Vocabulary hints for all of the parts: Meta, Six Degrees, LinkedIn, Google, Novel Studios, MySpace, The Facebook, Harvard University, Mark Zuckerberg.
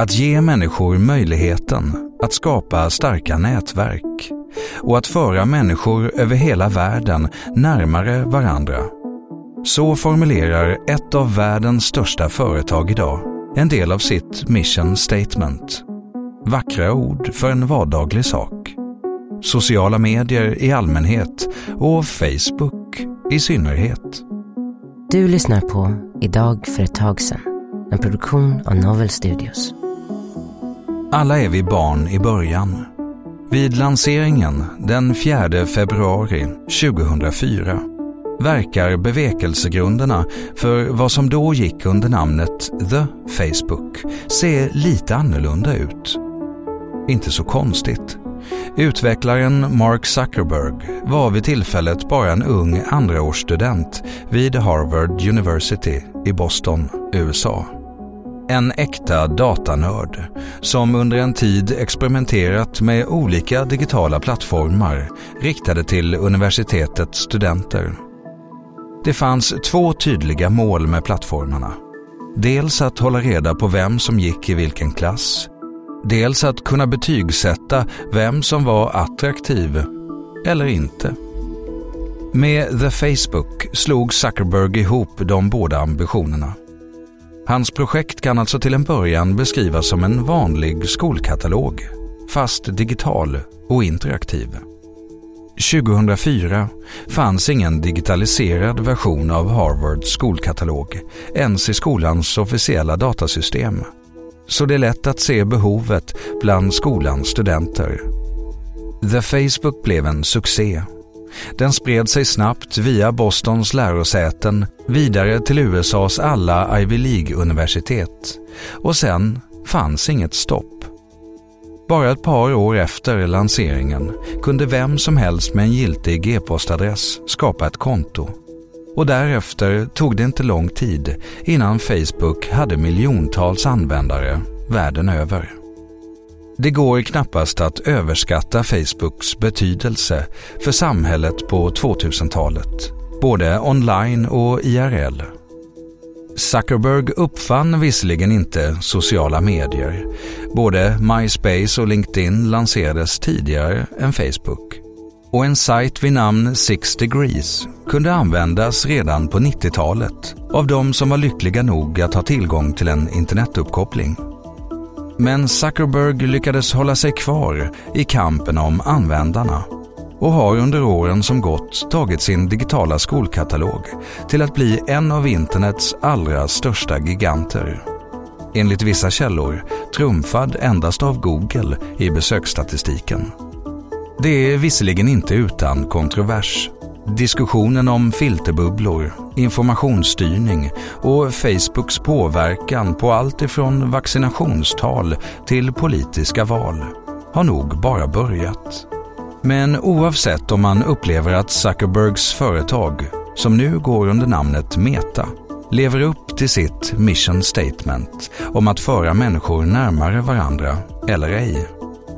Att ge människor möjligheten att skapa starka nätverk och att föra människor över hela världen närmare varandra. Så formulerar ett av världens största företag idag en del av sitt mission statement. Vackra ord för en vardaglig sak. Sociala medier i allmänhet och Facebook i synnerhet. Du lyssnar på Idag för ett tag sedan, en produktion av Novel Studios. Alla är vi barn i början. Vid lanseringen den 4 februari 2004 verkar bevekelsegrunderna för vad som då gick under namnet The Facebook se lite annorlunda ut. Inte så konstigt. Utvecklaren Mark Zuckerberg var vid tillfället bara en ung andraårsstudent vid Harvard University i Boston, USA. En äkta datanörd som under en tid experimenterat med olika digitala plattformar riktade till universitetets studenter. Det fanns två tydliga mål med plattformarna. Dels att hålla reda på vem som gick i vilken klass. Dels att kunna betygsätta vem som var attraktiv eller inte. Med The Facebook slog Zuckerberg ihop de båda ambitionerna. Hans projekt kan alltså till en början beskrivas som en vanlig skolkatalog, fast digital och interaktiv. 2004 fanns ingen digitaliserad version av Harvards skolkatalog, ens i skolans officiella datasystem. Så det är lätt att se behovet bland skolans studenter. The Facebook blev en succé. Den spred sig snabbt via Bostons lärosäten vidare till USAs alla Ivy League-universitet. Och sen fanns inget stopp. Bara ett par år efter lanseringen kunde vem som helst med en giltig e-postadress skapa ett konto. Och därefter tog det inte lång tid innan Facebook hade miljontals användare världen över. Det går knappast att överskatta Facebooks betydelse för samhället på 2000-talet, både online och IRL. Zuckerberg uppfann visserligen inte sociala medier. Både MySpace och LinkedIn lanserades tidigare än Facebook. Och en sajt vid namn Six Degrees kunde användas redan på 90-talet av de som var lyckliga nog att ha tillgång till en internetuppkoppling. Men Zuckerberg lyckades hålla sig kvar i kampen om användarna och har under åren som gått tagit sin digitala skolkatalog till att bli en av internets allra största giganter. Enligt vissa källor trumfad endast av Google i besöksstatistiken. Det är visserligen inte utan kontrovers. Diskussionen om filterbubblor, informationsstyrning och Facebooks påverkan på allt ifrån vaccinationstal till politiska val har nog bara börjat. Men oavsett om man upplever att Zuckerbergs företag, som nu går under namnet Meta, lever upp till sitt mission statement om att föra människor närmare varandra eller ej,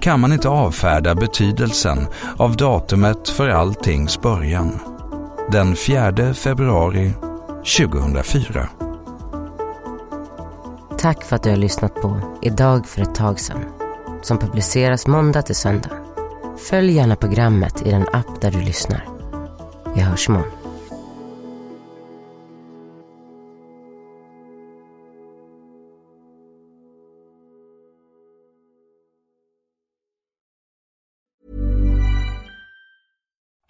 kan man inte avfärda betydelsen av datumet för alltings början. Den 4 februari 2004. Tack för att du har lyssnat på Idag för ett tag sedan, som publiceras måndag till söndag. Följ gärna programmet i den app där du lyssnar. Vi hörs imorgon.